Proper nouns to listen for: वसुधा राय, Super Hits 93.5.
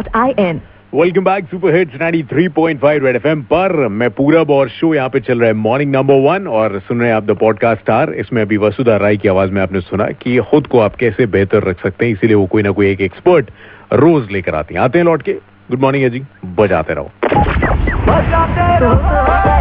Welcome back super hits 93.5 red FM पर मैं पूरब और शो यहाँ पे चल रहा है मॉर्निंग नंबर 1 और सुन रहे हैं आप द पॉडकास्ट स्टार। इसमें अभी वसुधा राय की आवाज में आपने सुना कि खुद को आप कैसे बेहतर रख सकते हैं, इसीलिए वो कोई ना कोई एक एक्सपर्ट रोज लेकर आते हैं लौट के। गुड मॉर्निंग है जी, बजाते रहो।